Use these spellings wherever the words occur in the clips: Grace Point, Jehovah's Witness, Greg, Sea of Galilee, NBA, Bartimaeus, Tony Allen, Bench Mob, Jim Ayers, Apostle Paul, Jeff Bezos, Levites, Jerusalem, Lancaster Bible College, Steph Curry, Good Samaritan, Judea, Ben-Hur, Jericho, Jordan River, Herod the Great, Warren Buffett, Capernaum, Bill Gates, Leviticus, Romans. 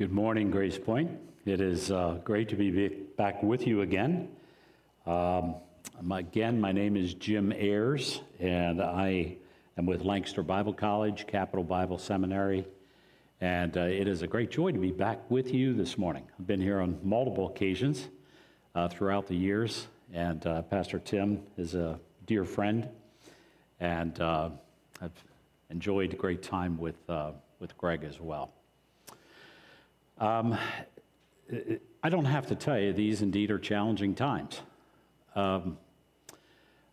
Good morning, Grace Point. It is great to be back with you again. My name is Jim Ayers, and I am with Lancaster Bible College, Capital Bible Seminary, and it is a great joy to be back with you this morning. I've been here on multiple occasions throughout the years, and Pastor Tim is a dear friend, and I've enjoyed a great time with Greg as well. I don't have to tell you, these indeed are challenging times.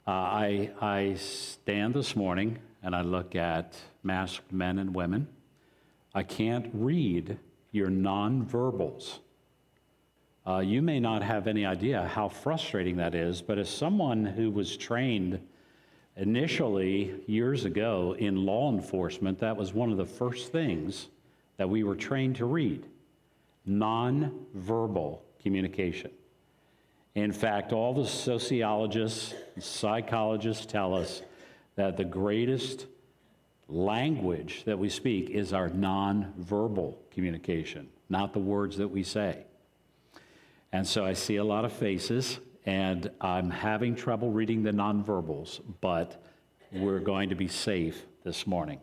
I stand this morning and I look at masked men and women. I can't read your nonverbals. You may not have any idea how frustrating that is, but as someone who was trained initially years ago in law enforcement, that was one of the first things that we were trained to read. Non-verbal communication. In fact, all the sociologists and psychologists tell us that the greatest language that we speak is our non-verbal communication, not the words that we say. And so I see a lot of faces, and I'm having trouble reading the non-verbals, but we're going to be safe this morning.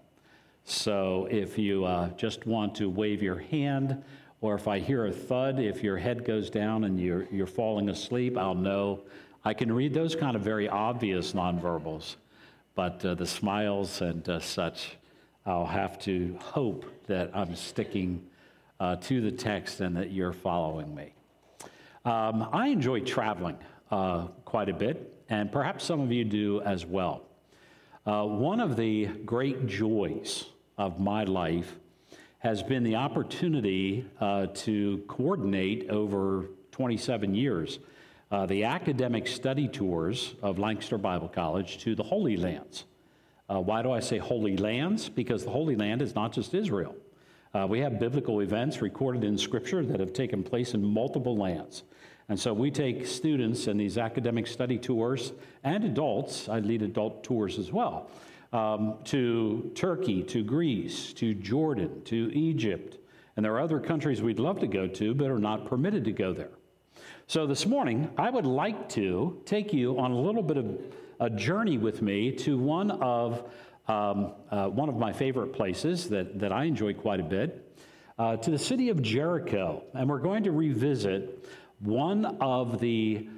So if you just want to wave your hand, or if I hear a thud, if your head goes down and you're falling asleep, I'll know. I can read those kind of very obvious nonverbals, but the smiles and such, I'll have to hope that I'm sticking to the text and that you're following me. I enjoy traveling quite a bit, and perhaps some of you do as well. One of the great joys of my life has been the opportunity to coordinate over 27 years the academic study tours of Lancaster Bible College to the Holy Lands. Why do I say Holy Lands? Because the Holy Land is not just Israel. We have biblical events recorded in Scripture that have taken place in multiple lands. And so we take students in these academic study tours and adults, I lead adult tours as well, to Turkey, to Greece, to Jordan, to Egypt. And there are other countries we'd love to go to, but are not permitted to go there. So this morning, I would like to take you on a little bit of a journey with me to one of my favorite places that I enjoy quite a bit, to the city of Jericho. And we're going to revisit one of the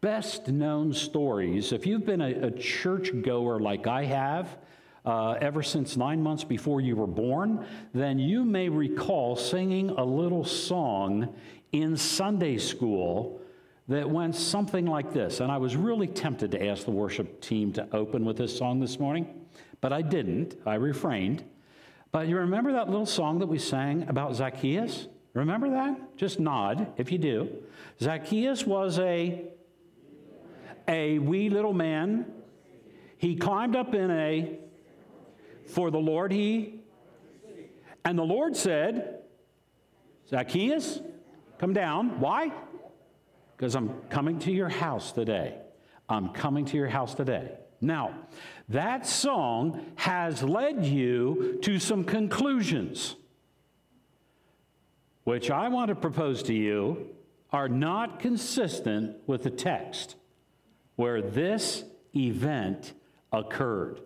best-known stories. If you've been a churchgoer like I have ever since 9 months before you were born, then you may recall singing a little song in Sunday school that went something like this. And I was really tempted to ask the worship team to open with this song this morning, but I didn't. I refrained. But you remember that little song that we sang about Zacchaeus? Remember that? Just nod if you do. Zacchaeus was a wee little man. He climbed up for the Lord and the Lord said, Zacchaeus, come down. Why? Because I'm coming to your house today. I'm coming to your house today. Now, that song has led you to some conclusions, which I want to propose to you are not consistent with the text where this event occurred.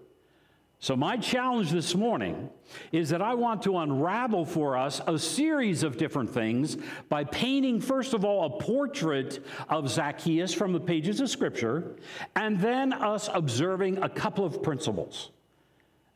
So my challenge this morning is that I want to unravel for us a series of different things by painting, first of all, a portrait of Zacchaeus from the pages of Scripture, and then us observing a couple of principles.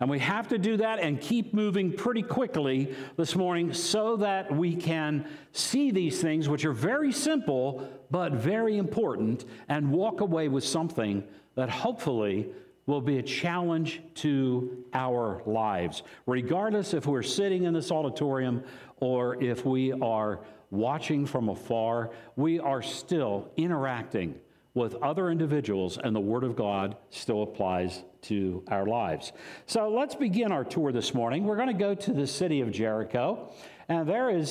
And we have to do that and keep moving pretty quickly this morning so that we can see these things, which are very simple but very important, and walk away with something that hopefully will be a challenge to our lives, regardless if we're sitting in this auditorium or if we are watching from afar. We are still interacting with other individuals, and the Word of God still applies to our lives. So let's begin our tour this morning. We're going to go to the city of Jericho, and I'm going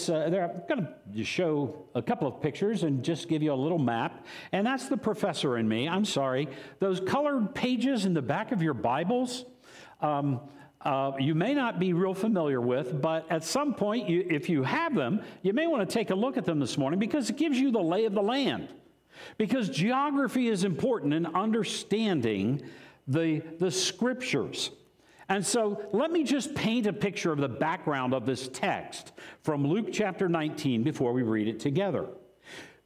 to show a couple of pictures and just give you a little map, and that's the professor in me. I'm sorry. Those colored pages in the back of your Bibles, you may not be real familiar with, but at some point, if you have them, you may want to take a look at them this morning because it gives you the lay of the land. Because geography is important in understanding the Scriptures. And so let me just paint a picture of the background of this text from Luke chapter 19 before we read it together.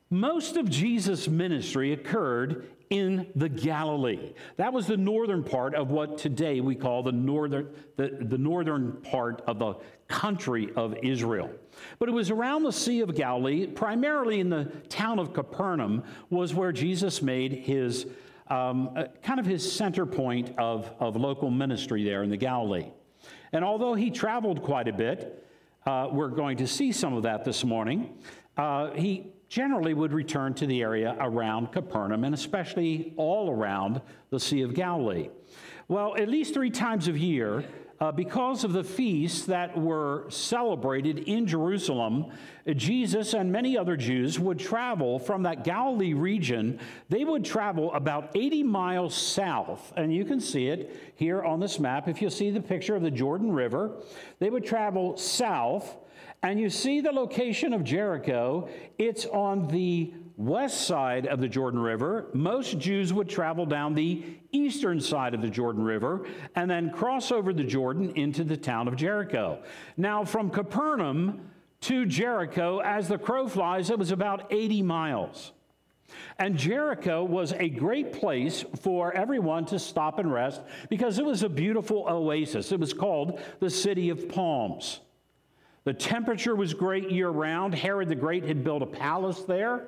Most of Jesus' ministry occurred in the Galilee. That was the northern part of what today we call the northern part of the country of Israel. But it was around the Sea of Galilee, primarily in the town of Capernaum, was where Jesus made his kind of his center point of local ministry there in the Galilee. And although he traveled quite a bit, we're going to see some of that this morning. He generally would return to the area around Capernaum, and especially all around the Sea of Galilee. Well, at least 3 times a year, because of the feasts that were celebrated in Jerusalem, Jesus and many other Jews would travel from that Galilee region. They would travel about 80 miles south, and you can see it here on this map. If you see the picture of the Jordan River, they would travel south, and you see the location of Jericho. It's on the west side of the Jordan River. Most Jews would travel down the eastern side of the Jordan River and then cross over the Jordan into the town of Jericho. Now, from Capernaum to Jericho, as the crow flies, it was about 80 miles. And Jericho was a great place for everyone to stop and rest because it was a beautiful oasis. It was called the City of Palms. The temperature was great year-round. Herod the Great had built a palace there.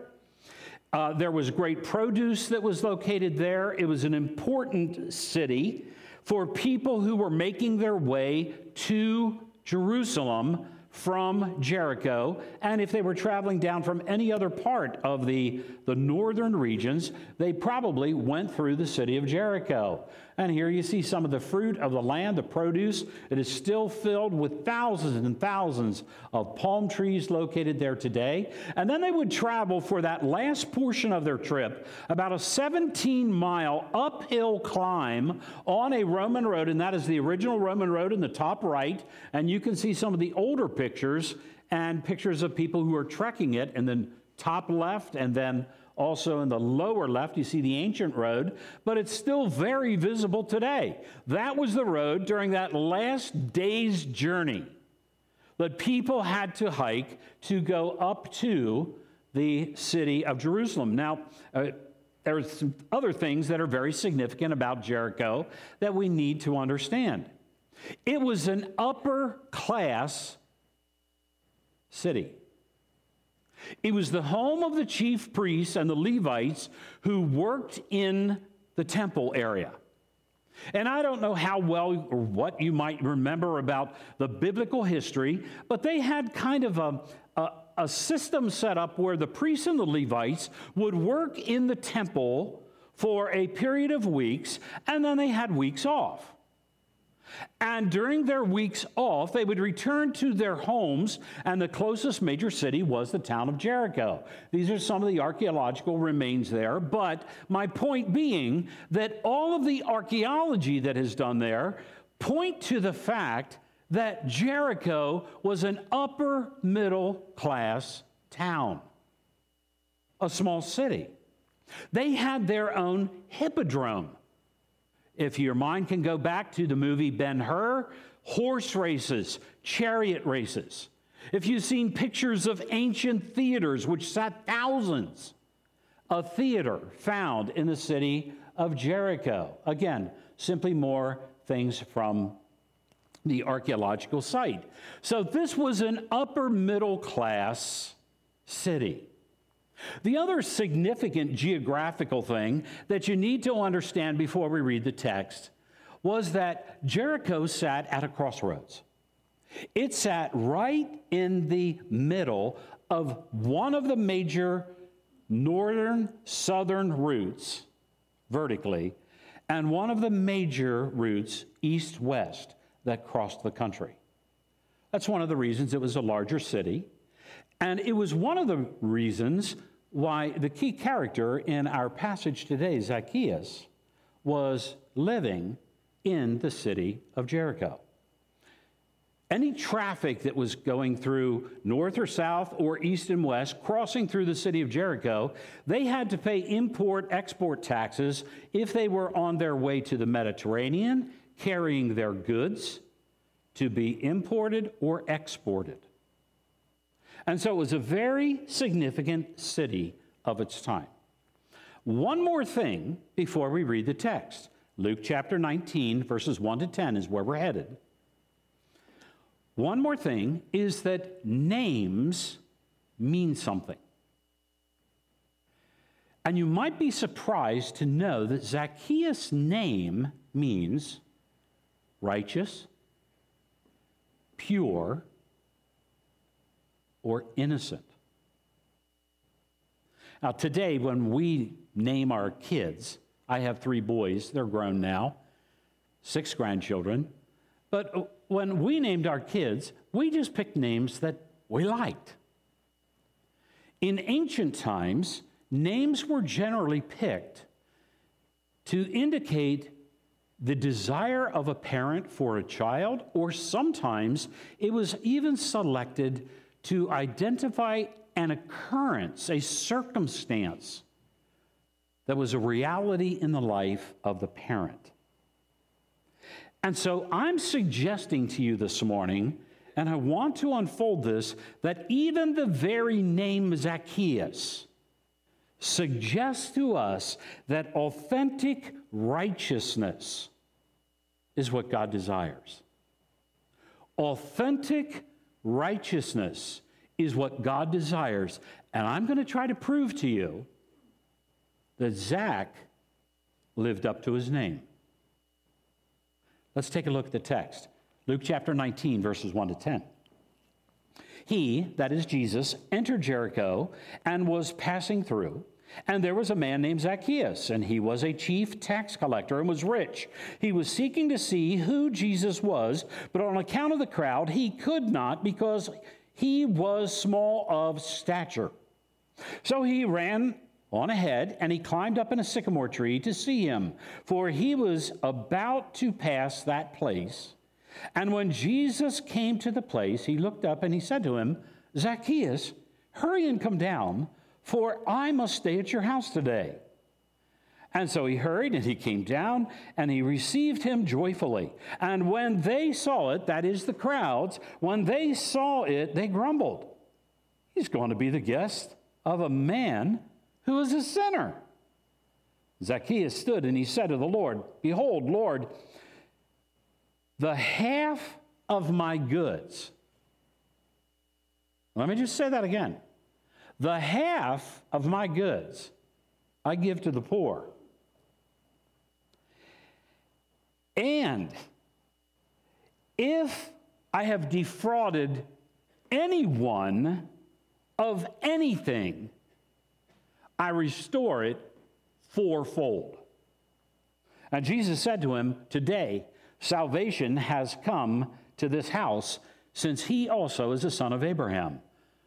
There was great produce that was located there. It was an important city for people who were making their way to Jerusalem from Jericho. And if they were traveling down from any other part of the northern regions, they probably went through the city of Jericho. And here you see some of the fruit of the land, the produce. It is still filled with thousands and thousands of palm trees located there today. And then they would travel for that last portion of their trip, about a 17-mile uphill climb on a Roman road, and that is the original Roman road in the top right. And you can see some of the older pictures and pictures of people who are trekking it in the top left, and then also in the lower left, you see the ancient road, but it's still very visible today. That was the road during that last day's journey that people had to hike to go up to the city of Jerusalem. Now, there are some other things that are very significant about Jericho that we need to understand. It was an upper-class city. It was the home of the chief priests and the Levites who worked in the temple area. And I don't know how well or what you might remember about the biblical history, but they had kind of a system set up where the priests and the Levites would work in the temple for a period of weeks, and then they had weeks off. And during their weeks off, they would return to their homes, and the closest major city was the town of Jericho. These are some of the archaeological remains there, but my point being that all of the archaeology that is done there point to the fact that Jericho was an upper middle class town, a small city. They had their own hippodrome. If your mind can go back to the movie Ben-Hur, horse races, chariot races. If you've seen pictures of ancient theaters, which sat thousands, a theater found in the city of Jericho. Again, simply more things from the archaeological site. So this was an upper middle class city. The other significant geographical thing that you need to understand before we read the text was that Jericho sat at a crossroads. It sat right in the middle of one of the major northern-southern routes, vertically, and one of the major routes, east-west, that crossed the country. That's one of the reasons it was a larger city, and it was one of the reasons why the key character in our passage today, Zacchaeus, was living in the city of Jericho. any traffic that was going through north or south or east and west, crossing through the city of Jericho, they had to pay import-export taxes if they were on their way to the Mediterranean, carrying their goods to be imported or exported. And so it was a very significant city of its time. One more thing before we read the text. Luke chapter 19, verses 1 to 10 is where we're headed. One more thing is that names mean something. And you might be surprised to know that Zacchaeus' name means righteous, pure, or innocent. Now, today, when we name our kids, I have 3 boys, they're grown now, 6 grandchildren, but when we named our kids, we just picked names that we liked. In ancient times, names were generally picked to indicate the desire of a parent for a child, or sometimes it was even selected to identify an occurrence, a circumstance that was a reality in the life of the parent. And so I'm suggesting to you this morning, and I want to unfold this, that even the very name Zacchaeus suggests to us that authentic righteousness is what God desires. Authentic righteousness is what God desires. And I'm going to try to prove to you that Zach lived up to his name. Let's take a look at the text. Luke chapter 19, verses 1 to 10. He, that is Jesus, entered Jericho and was passing through. And there was a man named Zacchaeus, and he was a chief tax collector and was rich. He was seeking to see who Jesus was, but on account of the crowd, he could not because he was small of stature. So he ran on ahead, and he climbed up in a sycamore tree to see him, for he was about to pass that place. And when Jesus came to the place, he looked up and he said to him, Zacchaeus, hurry and come down, for I must stay at your house today. And so he hurried and he came down and he received him joyfully. And when they saw it, that is the crowds, when they saw it, they grumbled. He's going to be the guest of a man who is a sinner. Zacchaeus stood and he said to the Lord, Behold, Lord, the half of my goods. Let me just say that again. The half of my goods I give to the poor. And if I have defrauded anyone of anything, I restore it fourfold. And Jesus said to him, Today salvation has come to this house, since he also is a son of Abraham.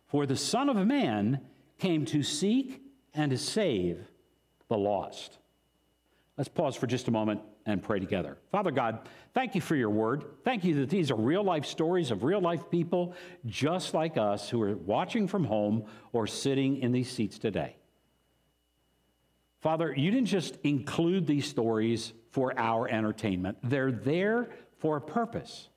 For the Son of Man came to seek and to save the lost. Let's pause for just a moment and pray together. Father God, thank you for your word. Thank you that these are real-life stories of real-life people just like us who are watching from home or sitting in these seats today. Father, you didn't just include these stories for our entertainment. They're there for a purpose.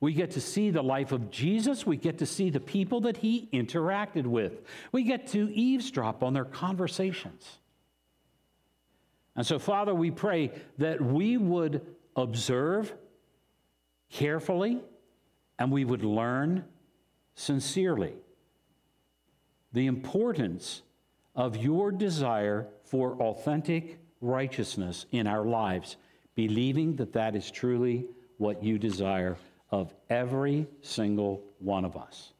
We get to see the life of Jesus. We get to see the people that he interacted with. We get to eavesdrop on their conversations. And so, Father, we pray that we would observe carefully and we would learn sincerely the importance of your desire for authentic righteousness in our lives, believing that that is truly what you desire of every single one of us.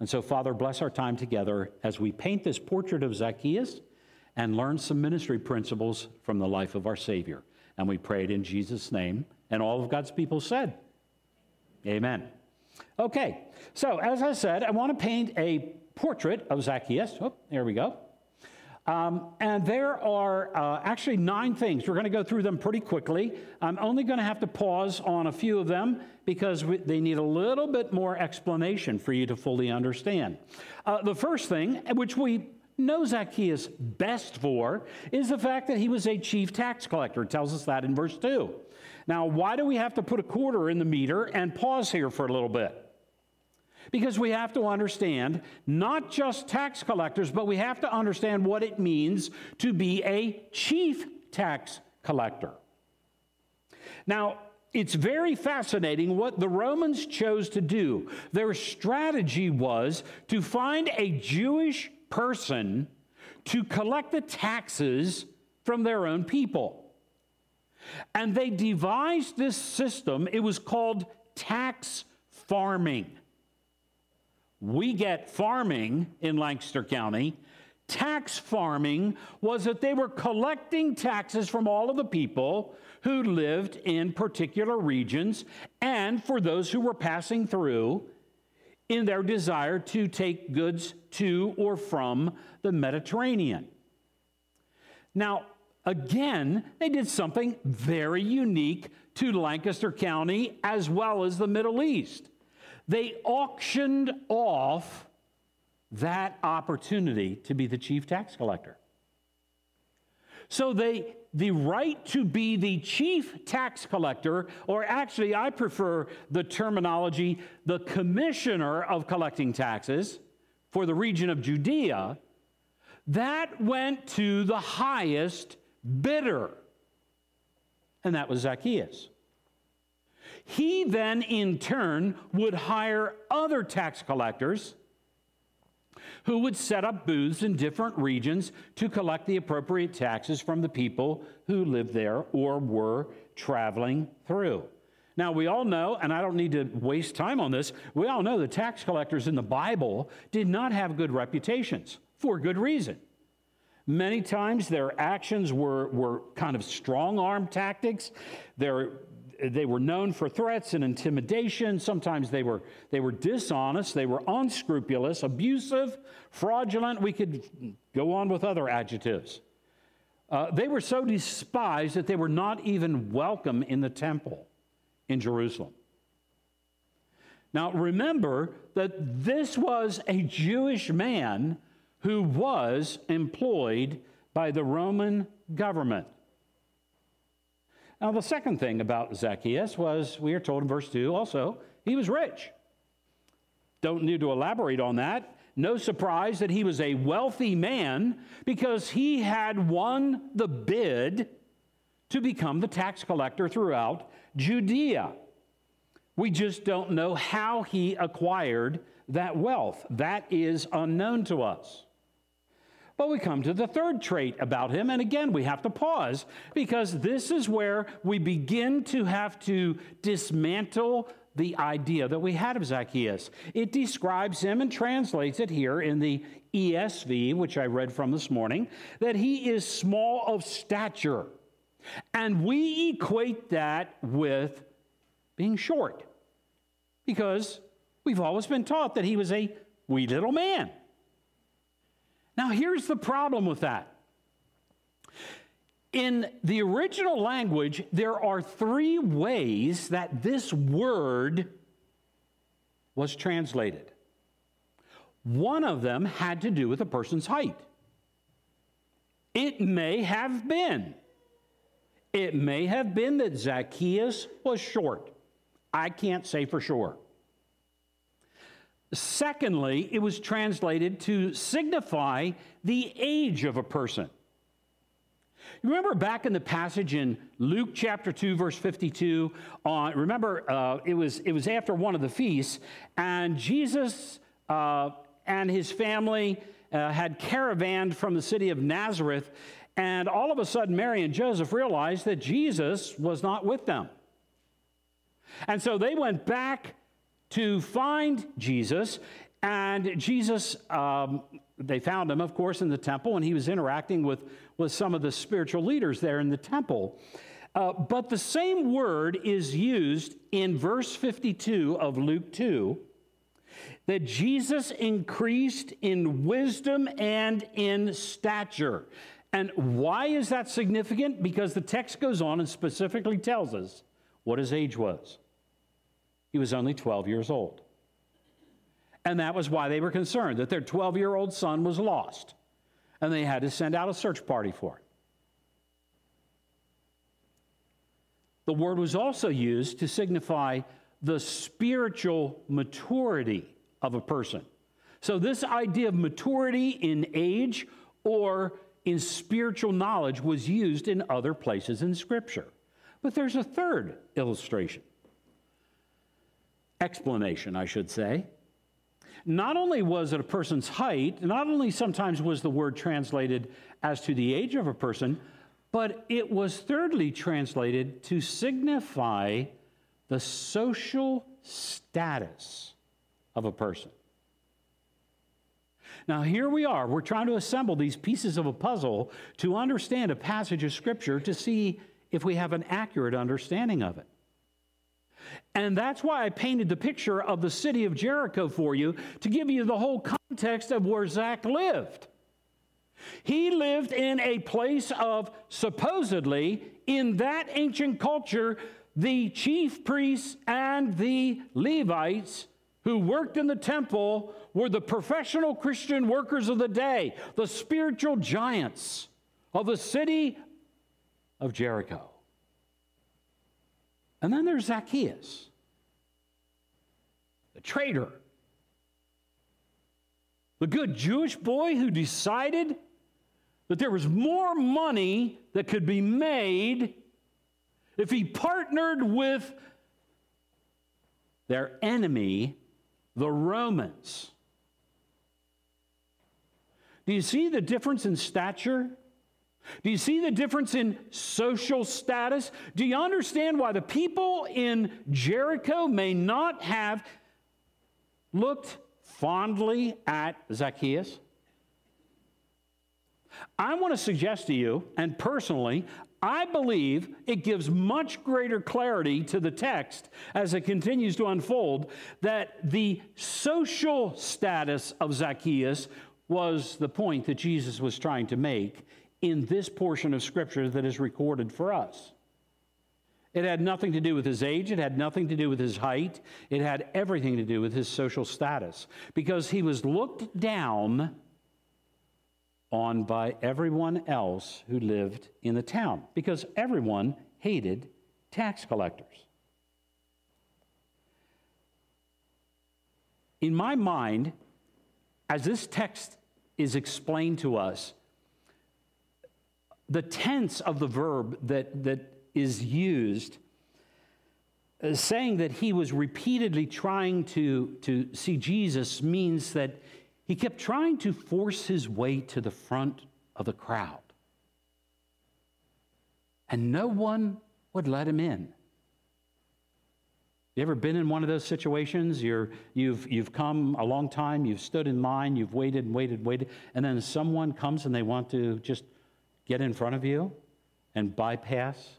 And so, Father, bless our time together as we paint this portrait of Zacchaeus and learn some ministry principles from the life of our Savior. And we pray it in Jesus' name, and all of God's people said, Amen. Okay, so as I said, I want to paint a portrait of Zacchaeus. Oh, there we go. And there are actually 9 things. We're going to go through them pretty quickly. I'm only going to have to pause on a few of them because they need a little bit more explanation for you to fully understand. The first thing, which we know Zacchaeus best for, is the fact that he was a chief tax collector. It tells us that in verse 2. Now, why do we have to put a quarter in the meter and pause here for a little bit? Because we have to understand not just tax collectors, but we have to understand what it means to be a chief tax collector. Now, it's very fascinating what the Romans chose to do. Their strategy was to find a Jewish person to collect the taxes from their own people. And they devised this system. It was called tax farming. We get farming in Lancaster County. Tax farming was that they were collecting taxes from all of the people who lived in particular regions and for those who were passing through in their desire to take goods to or from the Mediterranean. Now, again, they did something very unique to Lancaster County as well as the Middle East. They auctioned off that opportunity to be the chief tax collector. So the right to be the chief tax collector, or actually I prefer the terminology, the commissioner of collecting taxes for the region of Judea, that went to the highest bidder, and that was Zacchaeus. He then, in turn, would hire other tax collectors who would set up booths in different regions to collect the appropriate taxes from the people who lived there or were traveling through. Now, we all know, and I don't need to waste time on this, we all know the tax collectors in the Bible did not have good reputations for good reason. Many times their actions were kind of strong-arm tactics. They were known for threats and intimidation. Sometimes they were dishonest. They were unscrupulous, abusive, fraudulent. We could go on with other adjectives. They were so despised that they were not even welcome in the temple in Jerusalem. Now, remember that this was a Jewish man who was employed by the Roman government. Now, the second thing about Zacchaeus was, we are told in verse 2 also, he was rich. Don't need to elaborate on that. No surprise that he was a wealthy man because he had won the bid to become the tax collector throughout Judea. We just don't know how he acquired that wealth. That is unknown to us. But we come to the third trait about him, and again, we have to pause because this is where we begin to have to dismantle the idea that we had of Zacchaeus. It describes him and translates it here in the ESV, which I read from this morning, that he is small of stature. And we equate that with being short because we've always been taught that he was a wee little man. Now, here's the problem with that. In the original language, there are 3 ways that this word was translated. One of them had to do with a person's height. It may have been. It may have been that Zacchaeus was short. I can't say for sure. Secondly, it was translated to signify the age of a person. You remember back in the passage in Luke chapter 2, verse 52, it was after one of the feasts, and Jesus and his family had caravanned from the city of Nazareth, and all of a sudden Mary and Joseph realized that Jesus was not with them. And so they went back to find Jesus, and Jesus, they found him, of course, in the temple, and he was interacting with some of the spiritual leaders there in the temple. But the same word is used in verse 52 of Luke 2 that Jesus increased in wisdom and in stature. And why is that significant? Because the text goes on and specifically tells us what his age was. He was only 12 years old. And that was why they were concerned, that their 12-year-old son was lost. And they had to send out a search party for him. The word was also used to signify the spiritual maturity of a person. So this idea of maturity in age or in spiritual knowledge was used in other places in Scripture. But there's a third explanation, I should say. Not only was it a person's height, not only sometimes was the word translated as to the age of a person, but it was thirdly translated to signify the social status of a person. Now, here we are. We're trying to assemble these pieces of a puzzle to understand a passage of Scripture to see if we have an accurate understanding of it. And that's why I painted the picture of the city of Jericho for you, to give you the whole context of where Zach lived. He lived in a place of, supposedly, in that ancient culture, the chief priests and the Levites who worked in the temple were the professional Christian workers of the day, the spiritual giants of the city of Jericho. And then there's Zacchaeus, the traitor, the good Jewish boy who decided that there was more money that could be made if he partnered with their enemy, the Romans. Do you see the difference in stature? Do you see the difference in social status? Do you understand why the people in Jericho may not have looked fondly at Zacchaeus? I want to suggest to you, and personally, I believe it gives much greater clarity to the text as it continues to unfold, that the social status of Zacchaeus was the point that Jesus was trying to make in this portion of Scripture that is recorded for us. It had nothing to do with his age. It had nothing to do with his height. It had everything to do with his social status, because he was looked down on by everyone else who lived in the town, because everyone hated tax collectors. In my mind, as this text is explained to us, the tense of the verb that is used, saying that he was repeatedly trying to see Jesus, means that he kept trying to force his way to the front of the crowd. And no one would let him in. You ever been in one of those situations? You've come a long time, you've stood in line, you've waited, and then someone comes and they want to just get in front of you and bypass.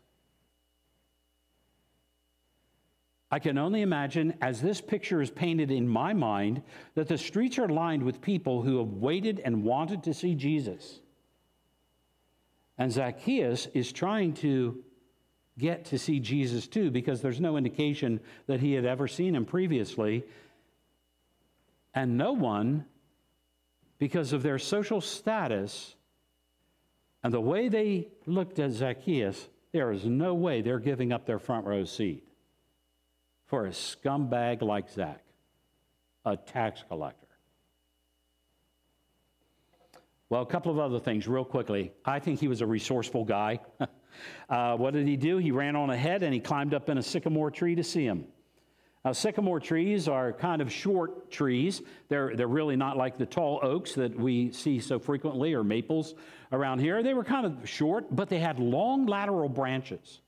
I can only imagine, as this picture is painted in my mind, that the streets are lined with people who have waited and wanted to see Jesus. And Zacchaeus is trying to get to see Jesus too, because there's no indication that he had ever seen him previously. And no one, because of their social status and the way they looked at Zacchaeus, there is no way they're giving up their front row seat for a scumbag like Zach, a tax collector. Well, a couple of other things real quickly. I think he was a resourceful guy. What did he do? He ran on ahead and he climbed up in a sycamore tree to see him. Now, sycamore trees are kind of short trees. They're really not like the tall oaks that we see so frequently, or maples around here. They were kind of short, but they had long lateral branches.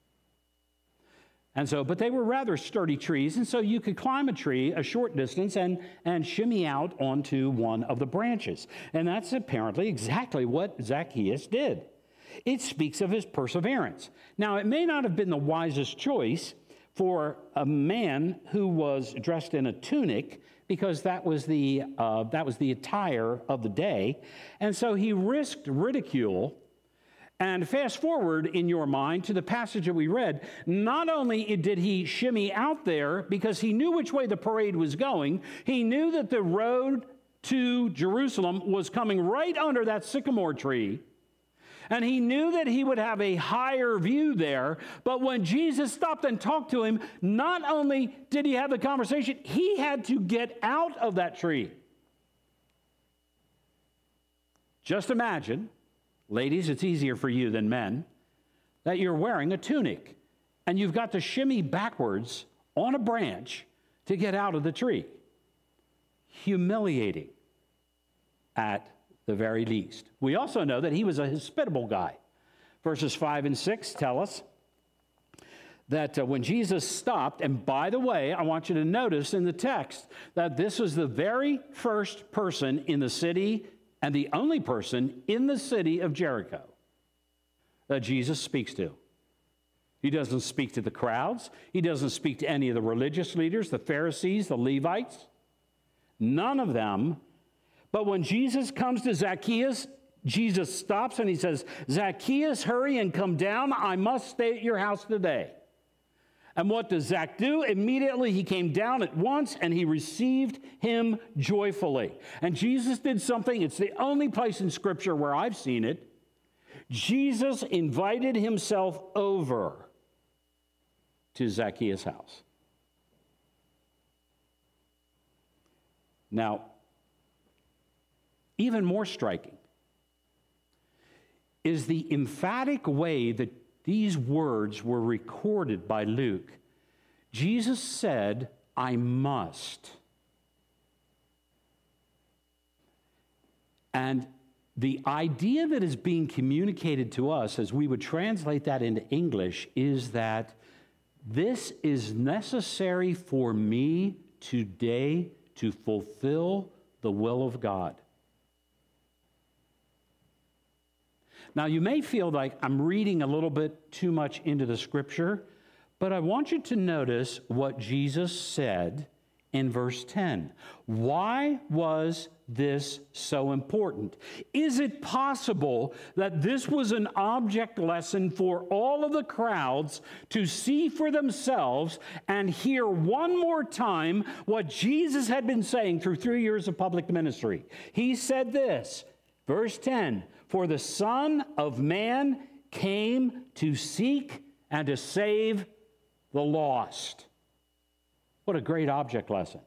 And so, but they were rather sturdy trees, and so you could climb a tree a short distance and shimmy out onto one of the branches. And that's apparently exactly what Zacchaeus did. It speaks of his perseverance. Now, it may not have been the wisest choice, for a man who was dressed in a tunic, because that was the attire of the day. And so he risked ridicule. And fast forward in your mind to the passage that we read. Not only did he shimmy out there because he knew which way the parade was going, he knew that the road to Jerusalem was coming right under that sycamore tree. And he knew that he would have a higher view there. But when Jesus stopped and talked to him, not only did he have the conversation, he had to get out of that tree. Just imagine, ladies, it's easier for you than men, that you're wearing a tunic and you've got to shimmy backwards on a branch to get out of the tree. Humiliating at the very least. We also know that he was a hospitable guy. Verses 5 and 6 tell us that when Jesus stopped, and by the way, I want you to notice in the text that this was the very first person in the city and the only person in the city of Jericho that Jesus speaks to. He doesn't speak to the crowds. He doesn't speak to any of the religious leaders, the Pharisees, the Levites. None of them. But when Jesus comes to Zacchaeus, Jesus stops and he says, "Zacchaeus, hurry and come down. I must stay at your house today." And what does Zach do? Immediately he came down at once and he received him joyfully. And Jesus did something. It's the only place in Scripture where I've seen it. Jesus invited himself over to Zacchaeus' house. Now, even more striking is the emphatic way that these words were recorded by Luke. Jesus said, "I must." And the idea that is being communicated to us as we would translate that into English is that this is necessary for me today to fulfill the will of God. Now, you may feel like I'm reading a little bit too much into the Scripture, but I want you to notice what Jesus said in verse 10. Why was this so important? Is it possible that this was an object lesson for all of the crowds to see for themselves and hear one more time what Jesus had been saying through 3 years of public ministry? He said this, verse 10, "For the Son of Man came to seek and to save the lost." What a great object lesson.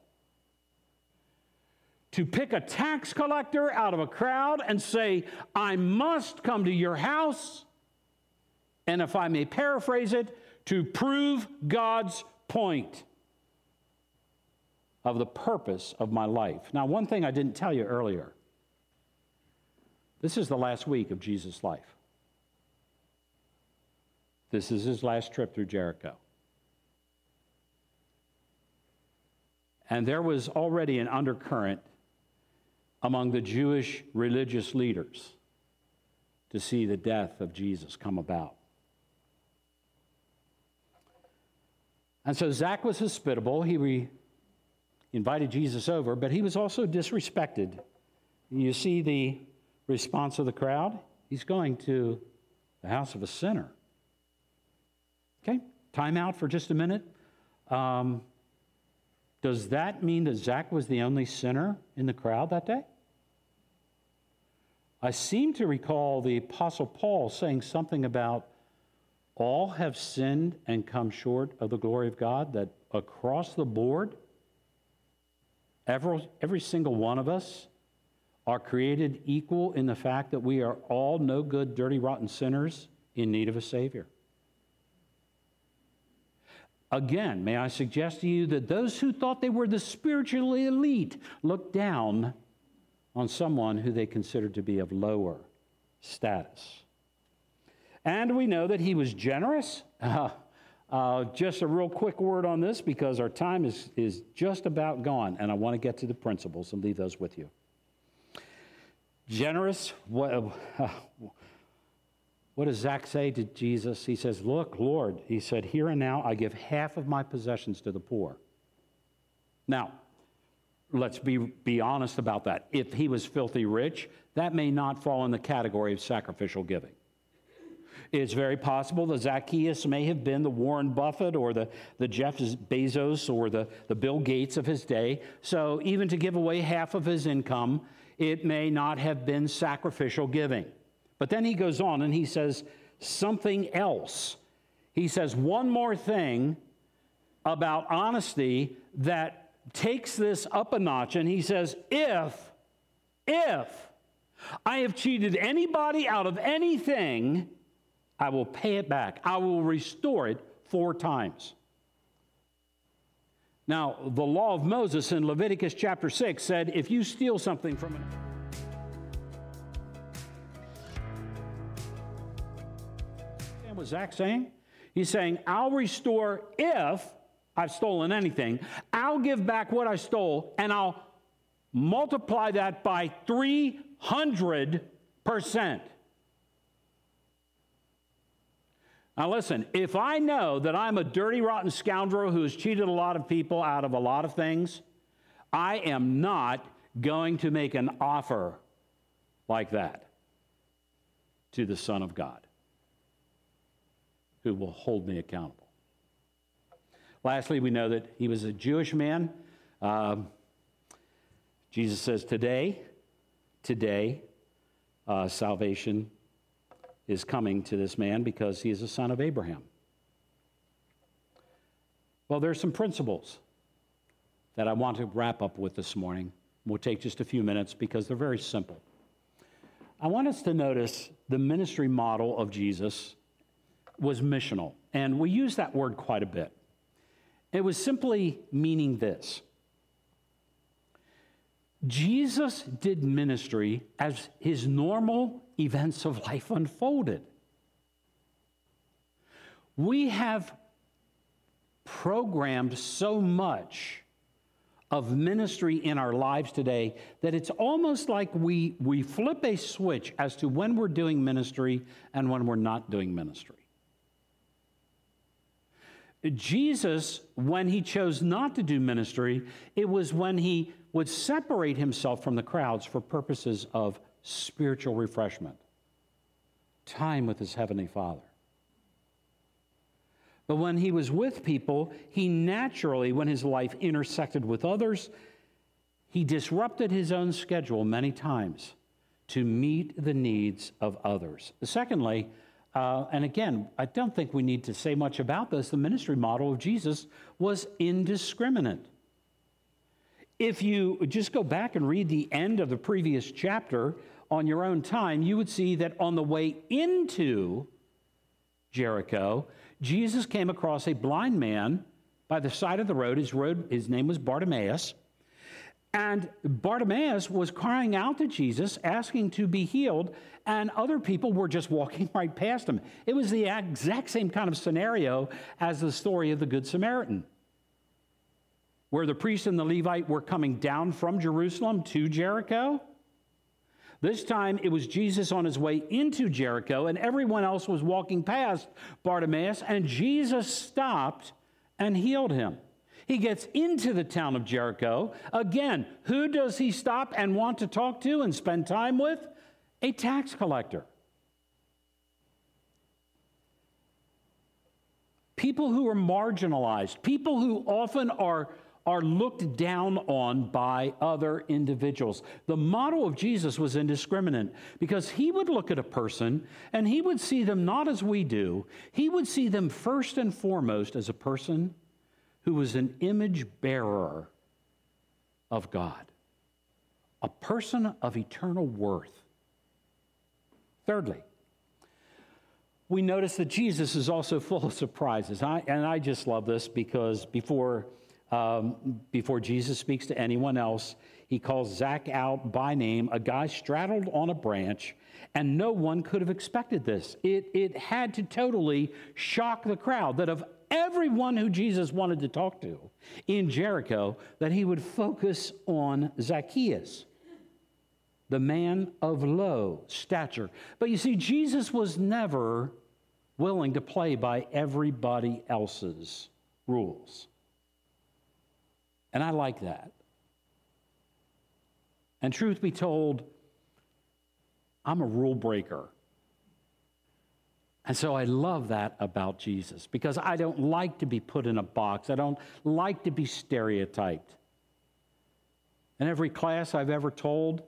To pick a tax collector out of a crowd and say, "I must come to your house," and if I may paraphrase it, to prove God's point of the purpose of my life. Now, one thing I didn't tell you earlier. This is the last week of Jesus' life. This is his last trip through Jericho. And there was already an undercurrent among the Jewish religious leaders to see the death of Jesus come about. And so Zach was hospitable. He invited Jesus over, but he was also disrespected. You see the response of the crowd? He's going to the house of a sinner. Okay, time out for just a minute. Does that mean that Zach was the only sinner in the crowd that day? I seem to recall the Apostle Paul saying something about all have sinned and come short of the glory of God, that across the board, every single one of us are created equal in the fact that we are all no good, dirty, rotten sinners in need of a Savior. Again, may I suggest to you that those who thought they were the spiritually elite looked down on someone who they considered to be of lower status. And we know that he was generous. Just a real quick word on this because our time is just about gone, and I want to get to the principles and leave those with you. Generous, What does Zach say to Jesus? He says, look, Lord, he said, here and now I give half of my possessions to the poor. Now, let's be honest about that. If he was filthy rich, that may not fall in the category of sacrificial giving. It's very possible that Zacchaeus may have been the Warren Buffett or the Jeff Bezos or the Bill Gates of his day. So even to give away half of his income, it may not have been sacrificial giving. But then he goes on and he says something else. He says one more thing about honesty that takes this up a notch. And he says, if I have cheated anybody out of anything, I will pay it back. I will restore it 4 times. Now, the law of Moses in Leviticus chapter 6 said, if you steal something from an... What Zach saying? He's saying, I'll restore if I've stolen anything. I'll give back what I stole, and I'll multiply that by 300%. Now listen, if I know that I'm a dirty, rotten scoundrel who has cheated a lot of people out of a lot of things, I am not going to make an offer like that to the Son of God, who will hold me accountable. Lastly, we know that he was a Jewish man. Jesus says, today, salvation is coming to this man because he is a son of Abraham. Well, there's some principles that I want to wrap up with this morning. We'll take just a few minutes because they're very simple. I want us to notice the ministry model of Jesus was missional, and we use that word quite a bit. It was simply meaning this: Jesus did ministry as his normal events of life unfolded. We have programmed so much of ministry in our lives today that it's almost like we flip a switch as to when we're doing ministry and when we're not doing ministry. Jesus, when he chose not to do ministry, it was when he would separate himself from the crowds for purposes of spiritual refreshment, time with his heavenly Father. But when he was with people, he naturally, when his life intersected with others, he disrupted his own schedule many times to meet the needs of others. Secondly, and again, I don't think we need to say much about this. The ministry model of Jesus was indiscriminate. If you just go back and read the end of the previous chapter on your own time, you would see that on the way into Jericho, Jesus came across a blind man by the side of the road. His name was Bartimaeus. And Bartimaeus was crying out to Jesus, asking to be healed, and other people were just walking right past him. It was the exact same kind of scenario as the story of the Good Samaritan, where the priest and the Levite were coming down from Jerusalem to Jericho. This time it was Jesus on his way into Jericho, and everyone else was walking past Bartimaeus, and Jesus stopped and healed him. He gets into the town of Jericho. Again, who does he stop and want to talk to and spend time with? A tax collector. People who are marginalized, people who often are looked down on by other individuals. The model of Jesus was indiscriminate because he would look at a person and he would see them not as we do. He would see them first and foremost as a person who was an image bearer of God, a person of eternal worth. Thirdly, we notice that Jesus is also full of surprises. I just love this because before Jesus speaks to anyone else, he calls Zach out by name, a guy straddled on a branch, and no one could have expected this. It had to totally shock the crowd that of everyone who Jesus wanted to talk to in Jericho, that he would focus on Zacchaeus. the man of low stature. But you see, Jesus was never willing to play by everybody else's rules. And I like that. And truth be told, I'm a rule breaker. And so I love that about Jesus, because I don't like to be put in a box. I don't like to be stereotyped. In every class I've ever taught,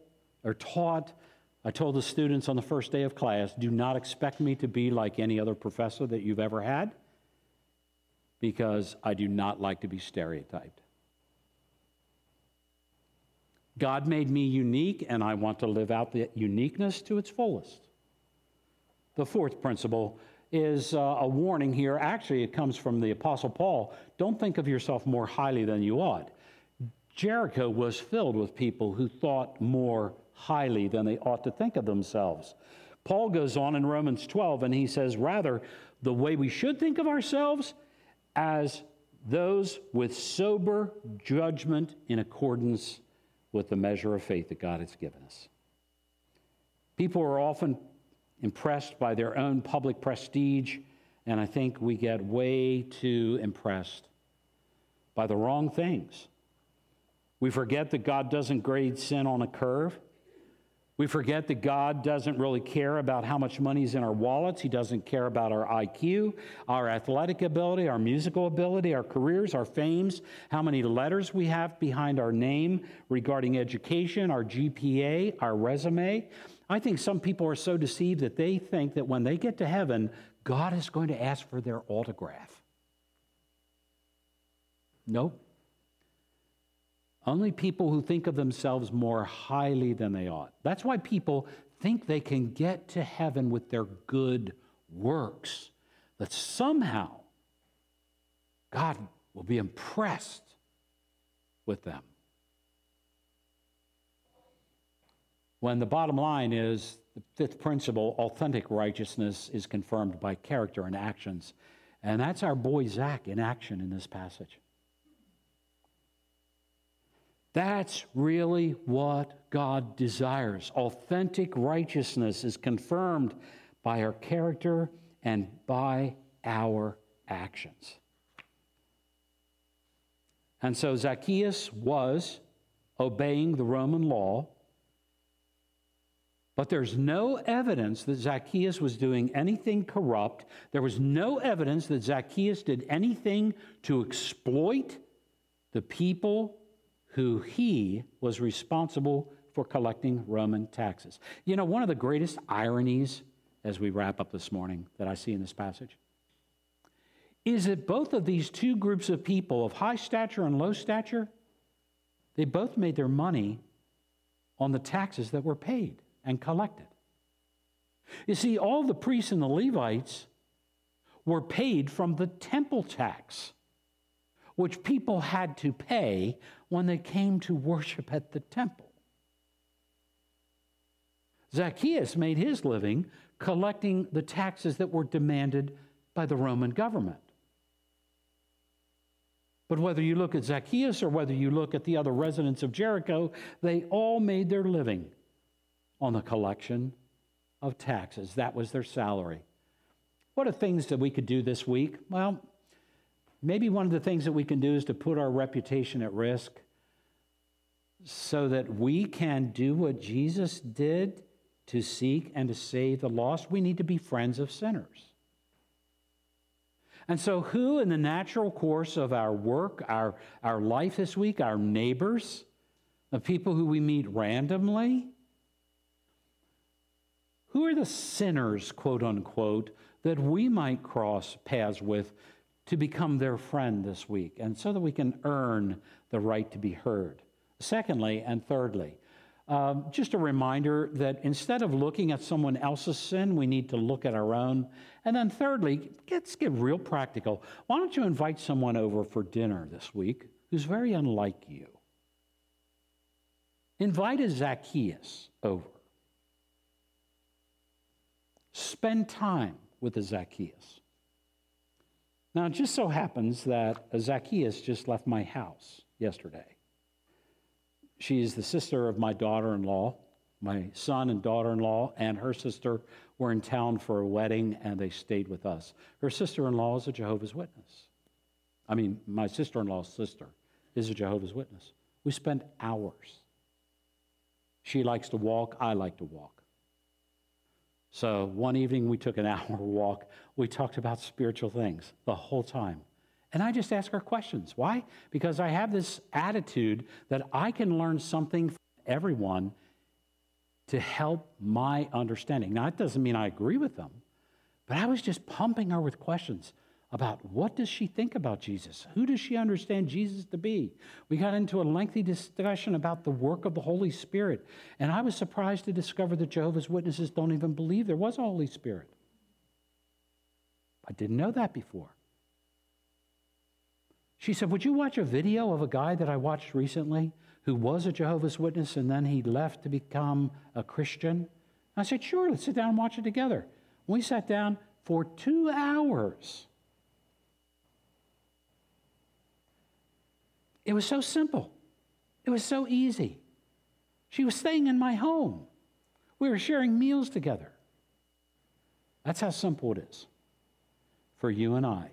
I told the students on the first day of class, do not expect me to be like any other professor that you've ever had, because I do not like to be stereotyped. God made me unique, and I want to live out the uniqueness to its fullest. The fourth principle is a warning here. Actually, it comes from the Apostle Paul. Don't think of yourself more highly than you ought. Jericho was filled with people who thought more highly than they ought to think of themselves. Paul goes on in Romans 12, and he says, rather, the way we should think of ourselves as those with sober judgment in accordance with the measure of faith that God has given us. People are often impressed by their own public prestige, and I think we get way too impressed by the wrong things. We forget that God doesn't grade sin on a curve. We forget that God doesn't really care about how much money's in our wallets. He doesn't care about our IQ, our athletic ability, our musical ability, our careers, our fames, how many letters we have behind our name regarding education, our GPA, our resume. I think some people are so deceived that they think that when they get to heaven, God is going to ask for their autograph. Nope. Only people who think of themselves more highly than they ought. That's why people think they can get to heaven with their good works, that somehow God will be impressed with them. When the bottom line is, the fifth principle, authentic righteousness is confirmed by character and actions. And that's our boy Zach in action in this passage. That's really what God desires. Authentic righteousness is confirmed by our character and by our actions. And so Zacchaeus was obeying the Roman law, but there's no evidence that Zacchaeus was doing anything corrupt. There was no evidence that Zacchaeus did anything to exploit the people who he was responsible for collecting Roman taxes. You know, one of the greatest ironies as we wrap up this morning that I see in this passage is that both of these two groups of people, of high stature and low stature, they both made their money on the taxes that were paid and collected. You see, all the priests and the Levites were paid from the temple tax, which people had to pay when they came to worship at the temple. Zacchaeus made his living collecting the taxes that were demanded by the Roman government. But whether you look at Zacchaeus or whether you look at the other residents of Jericho, they all made their living on the collection of taxes. That was their salary. What are things that we could do this week? Well, maybe one of the things that we can do is to put our reputation at risk so that we can do what Jesus did to seek and to save the lost. We need to be friends of sinners. And so who in the natural course of our work, our life this week, our neighbors, the people who we meet randomly, who are the sinners, quote unquote, that we might cross paths with to become their friend this week, and so that we can earn the right to be heard? Secondly and thirdly, just a reminder that instead of looking at someone else's sin, we need to look at our own. And then thirdly, let's get real practical. Why don't you invite someone over for dinner this week who's very unlike you? Invite a Zacchaeus over. Spend time with a Zacchaeus. Now, it just so happens that Zacchaeus just left my house yesterday. She's the sister of my daughter-in-law, My son and daughter-in-law and her sister were in town for a wedding, and they stayed with us. Her sister-in-law is a Jehovah's Witness. I mean, my sister-in-law's sister is a Jehovah's Witness. We spend hours. She likes to walk. I like to walk. So one evening we took an hour walk. We talked about spiritual things the whole time. And I just asked her questions. Why? Because I have this attitude that I can learn something from everyone to help my understanding. Now, it doesn't mean I agree with them, but I was just pumping her with questions about what does she think about Jesus? Who does she understand Jesus to be? We got into a lengthy discussion about the work of the Holy Spirit, and I was surprised to discover that Jehovah's Witnesses don't even believe there was a Holy Spirit. I didn't know that before. She said, would you watch a video of a guy that I watched recently who was a Jehovah's Witness, and then he left to become a Christian? I said, sure, let's sit down and watch it together. We sat down for 2 hours. It was so simple. It was so easy. She was staying in my home. We were sharing meals together. That's how simple it is for you and I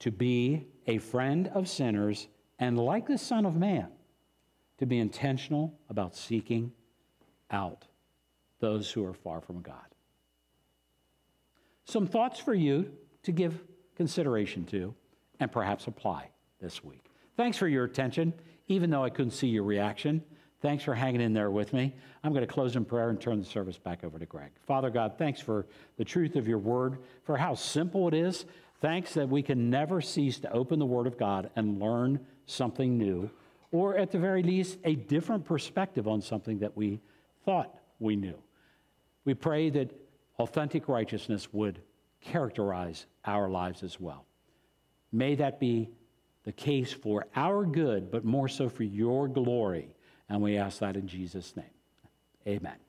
to be a friend of sinners, and like the Son of Man, to be intentional about seeking out those who are far from God. Some thoughts for you to give consideration to and perhaps apply this week. Thanks for your attention, even though I couldn't see your reaction. Thanks for hanging in there with me. I'm going to close in prayer and turn the service back over to Greg. Father God, thanks for the truth of your word, for how simple it is. Thanks that we can never cease to open the Word of God and learn something new, or at the very least, a different perspective on something that we thought we knew. We pray that authentic righteousness would characterize our lives as well. May that be the case for our good, but more so for your glory. And we ask that in Jesus' name. Amen.